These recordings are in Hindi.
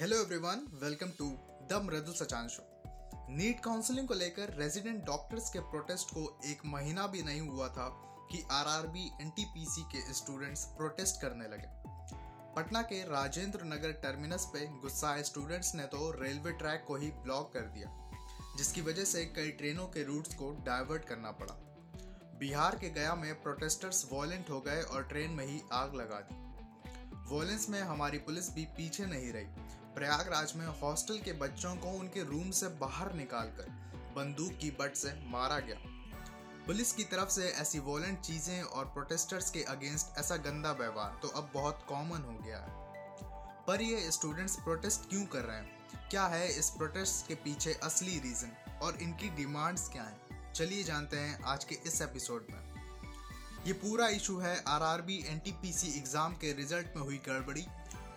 Hello everyone, welcome to the Mridu Sachan show. NEET counselling को लेकर रेजिडेंट डॉक्टर्स के प्रोटेस्ट को एक महीना भी नहीं हुआ था कि आरआरबी एनटीपीसी के स्टूडेंट्स प्रोटेस्ट करने लगे। पटना के राजेंद्र नगर टर्मिनस पे गुस्साए स्टूडेंट्स ने तो रेलवे ट्रैक को ही ब्लॉक कर दिया, जिसकी वजह से कई ट्रेनों के रूट्स को डाइवर्ट करना पड़ा। बिहार के गया में प्रोटेस्टर्स वायलेंट हो गए और ट्रेन में ही आग लगा दी। वायलेंस में हमारी पुलिस भी पीछे नहीं रही। प्रयागराज में हॉस्टल के बच्चों को उनके रूम से बाहर निकालकर बंदूक की बट से मारा गया। पुलिस की तरफ से ऐसी वॉलेंट चीजें और प्रोटेस्टर्स के अगेंस्ट ऐसा गंदा व्यवहार तो अब बहुत कॉमन हो गया है। पर ये स्टूडेंट्स प्रोटेस्ट क्यों कर रहे हैं? क्या है इस प्रोटेस्ट के पीछे असली रीजन और इनकी डिमांड्स क्या हैं? चलिए जानते हैं आज के इस एपिसोड में। ये पूरा इशू है आरआरबी एनटीपीसी एग्जाम के रिजल्ट में हुई गड़बड़ी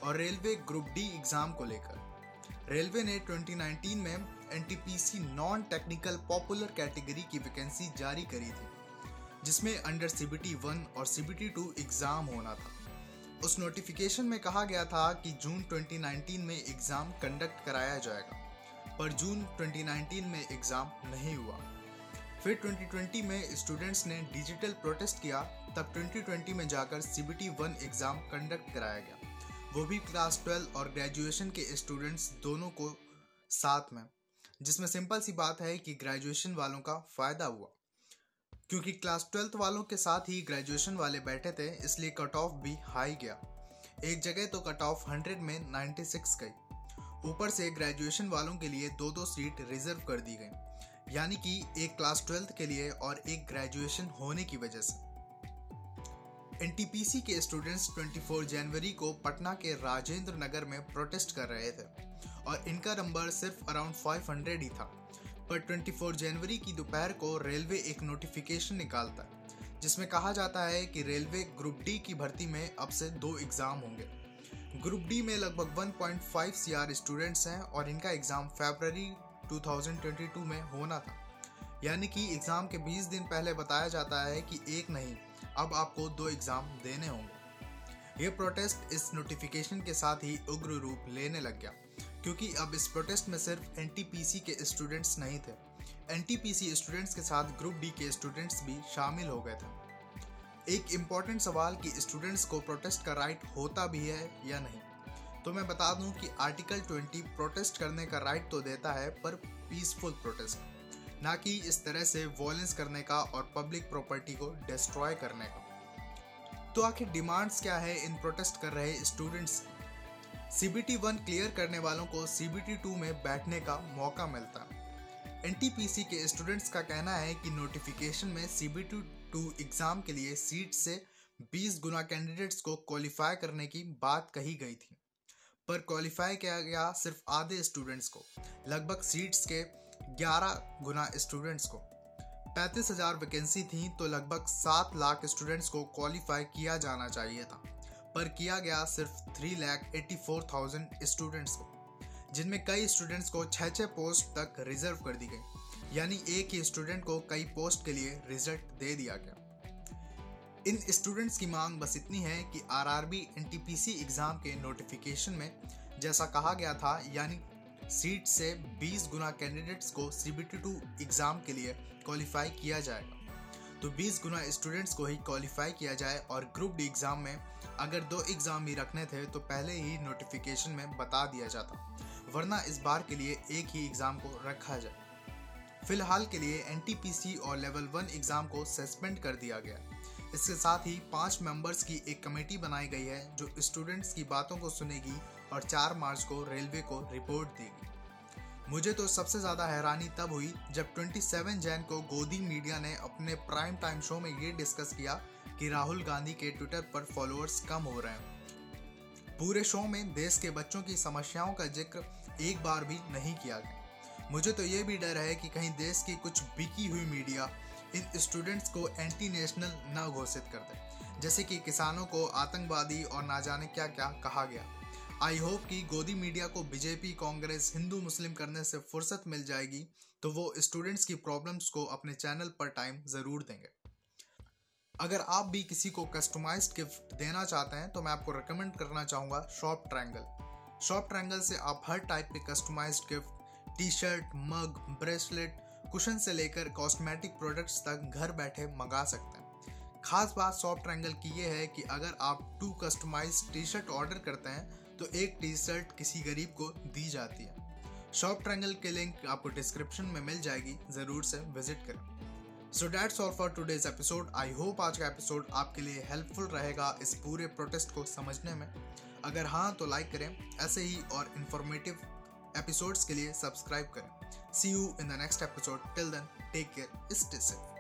और रेलवे ग्रुप डी एग्जाम को लेकर। रेलवे ने 2019 में NTPC non technical popular category की वैकेंसी जारी करी थी, जिसमें अंडर सीबीटी 1 और सीबीटी 2 एग्जाम होना था। उस नोटिफिकेशन में कहा गया था कि जून 2019 में एग्जाम कंडक्ट कराया जाएगा, पर जून 2019 में एग्जाम नहीं हुआ। फिर 2020 में स्टूडेंट्स ने डिजिटल प्रोटेस्ट किया, तब 2020 में जाकर सीबीटी 1 एग्जाम कंडक्ट कराया गया, वो भी क्लास 12 और ग्रेजुएशन के स्टूडेंट्स दोनों को साथ में, जिसमें सिंपल सी बात है कि ग्रेजुएशन वालों का फ़ायदा हुआ, क्योंकि क्लास 12 वालों के साथ ही ग्रेजुएशन वाले बैठे थे, इसलिए कट ऑफ भी हाई गया। एक जगह तो कट ऑफ 100 में 96 गई। ऊपर से ग्रेजुएशन वालों के लिए 2-2 सीट रिजर्व कर दी गई, यानी कि एक क्लास 12 के लिए और एक ग्रेजुएशन होने की वजह से। एनटीपीसी के स्टूडेंट्स 24 जनवरी को पटना के राजेंद्र नगर में प्रोटेस्ट कर रहे थे और इनका नंबर सिर्फ अराउंड 500 ही था। पर 24 जनवरी की दोपहर को रेलवे एक नोटिफिकेशन निकालता है, जिसमें कहा जाता है कि रेलवे ग्रुप डी की भर्ती में अब से 2 एग्ज़ाम होंगे। ग्रुप डी में लगभग 1.5 सीआर स्टूडेंट्स हैं और इनका एग्ज़ाम फरवरी 2022 में होना था, यानी कि एग्ज़ाम के 20 दिन पहले बताया जाता है कि एक नहीं, अब आपको 2 एग्ज़ाम देने होंगे। ये प्रोटेस्ट इस नोटिफिकेशन के साथ ही उग्र रूप लेने लग गया, क्योंकि अब इस प्रोटेस्ट में सिर्फ एनटीपीसी के स्टूडेंट्स नहीं थे, एनटीपीसी स्टूडेंट्स के साथ ग्रुप डी के स्टूडेंट्स भी शामिल हो गए थे। एक इम्पॉर्टेंट सवाल कि स्टूडेंट्स को प्रोटेस्ट का राइट होता भी है या नहीं, तो मैं बता दूं कि आर्टिकल 20 प्रोटेस्ट करने का राइट तो देता है, पर पीसफुल प्रोटेस्ट, ना कि इस तरह से वॉयलेंस करने का और पब्लिक प्रॉपर्टी को डिस्ट्रॉय करने का। तो आखिर डिमांड्स क्या है इन प्रोटेस्ट कर रहे स्टूडेंट्स? सीबीटी 1 क्लियर करने वालों को सीबीटी 2 में बैठने का मौका मिलता। एनटीपीसी के स्टूडेंट्स का कहना है कि नोटिफिकेशन में सीबीटी 2 एग्ज़ाम के लिए सीट से 20 गुना कैंडिडेट्स को क्वालिफाई करने की बात कही गई थी, पर क्वालिफाई किया गया सिर्फ आधे स्टूडेंट्स को, लगभग सीट्स के 11 गुना स्टूडेंट्स को। 35,000 वैकेंसी थी, तो लगभग 7 लाख स्टूडेंट्स को क्वालिफाई किया जाना चाहिए था, पर किया गया सिर्फ 3,84,000 स्टूडेंट्स को, जिनमें कई स्टूडेंट्स को 6 पोस्ट तक रिजर्व कर दी गई, यानी एक ही स्टूडेंट को कई पोस्ट के लिए रिजल्ट दे दिया गया। इन स्टूडेंट्स की मांग बस इतनी है कि आरआरबी एनटीपीसी एग्ज़ाम के नोटिफिकेशन में जैसा कहा गया था, यानी सीट से 20 गुना कैंडिडेट्स को सीबीटी 2 एग्ज़ाम के लिए क्वालिफाई किया जाएगा, तो 20 गुना स्टूडेंट्स को ही क्वालिफाई किया जाए। और ग्रुप डी एग्ज़ाम में अगर 2 एग्ज़ाम भी रखने थे तो पहले ही नोटिफिकेशन में बता दिया जाता, वरना इस बार के लिए एक ही एग्ज़ाम को रखा जाए। फिलहाल के लिए एनटीपीसी और लेवल 1 एग्ज़ाम को सस्पेंड कर दिया गया। इसके साथ ही 5 मेंबर्स की एक कमेटी बनाई गई है जो स्टूडेंट्स की बातों को सुनेगी और 4 मार्च को रेलवे को रिपोर्ट देगी। मुझे तो सबसे ज़्यादा हैरानी तब हुई जब 27 जैन को गोदी मीडिया ने अपने प्राइम टाइम शो में ये डिस्कस किया कि राहुल गांधी के ट्विटर पर फॉलोअर्स कम हो रहे हैं। पूरे शो में देश के बच्चों की समस्याओं का जिक्र एक बार भी नहीं किया गया। मुझे तो ये भी डर है कि कहीं देश की कुछ बिकी हुई मीडिया इन स्टूडेंट्स को एंटी नेशनल न घोषित कर दे, जैसे कि किसानों को आतंकवादी और ना जाने क्या क्या कहा गया। आई होप कि गोदी मीडिया को बीजेपी, कांग्रेस, हिंदू मुस्लिम करने से फुर्सत मिल जाएगी तो वो स्टूडेंट्स की प्रॉब्लम्स को अपने चैनल पर टाइम ज़रूर देंगे। अगर आप भी किसी को कस्टमाइज्ड गिफ्ट देना चाहते हैं तो मैं आपको रिकमेंड करना चाहूँगा शॉप ट्रायंगल। शॉप ट्रायंगल से आप हर टाइप के customised gift, T shirt, mug, bracelet, cushion से लेकर कॉस्मेटिक प्रोडक्ट्स तक घर बैठे मंगा सकते हैं। खास बात शॉप ट्रायंगल की ये है कि अगर आप 2 कस्टमाइज्ड टी शर्ट ऑर्डर करते हैं तो एक टी शर्ट किसी गरीब को दी जाती है। शॉप ट्रायंगल के लिंक आपको डिस्क्रिप्शन में मिल जाएगी, ज़रूर से विजिट करें। So that's all for today's episode. I hope आज का एपिसोड आपके लिए हेल्पफुल रहेगा इस पूरे प्रोटेस्ट को समझने में। अगर हाँ तो लाइक करें, ऐसे ही और इन्फॉर्मेटिव एपिसोड्स के लिए सब्सक्राइब करें। See you in the next episode. Till then take care, stay safe.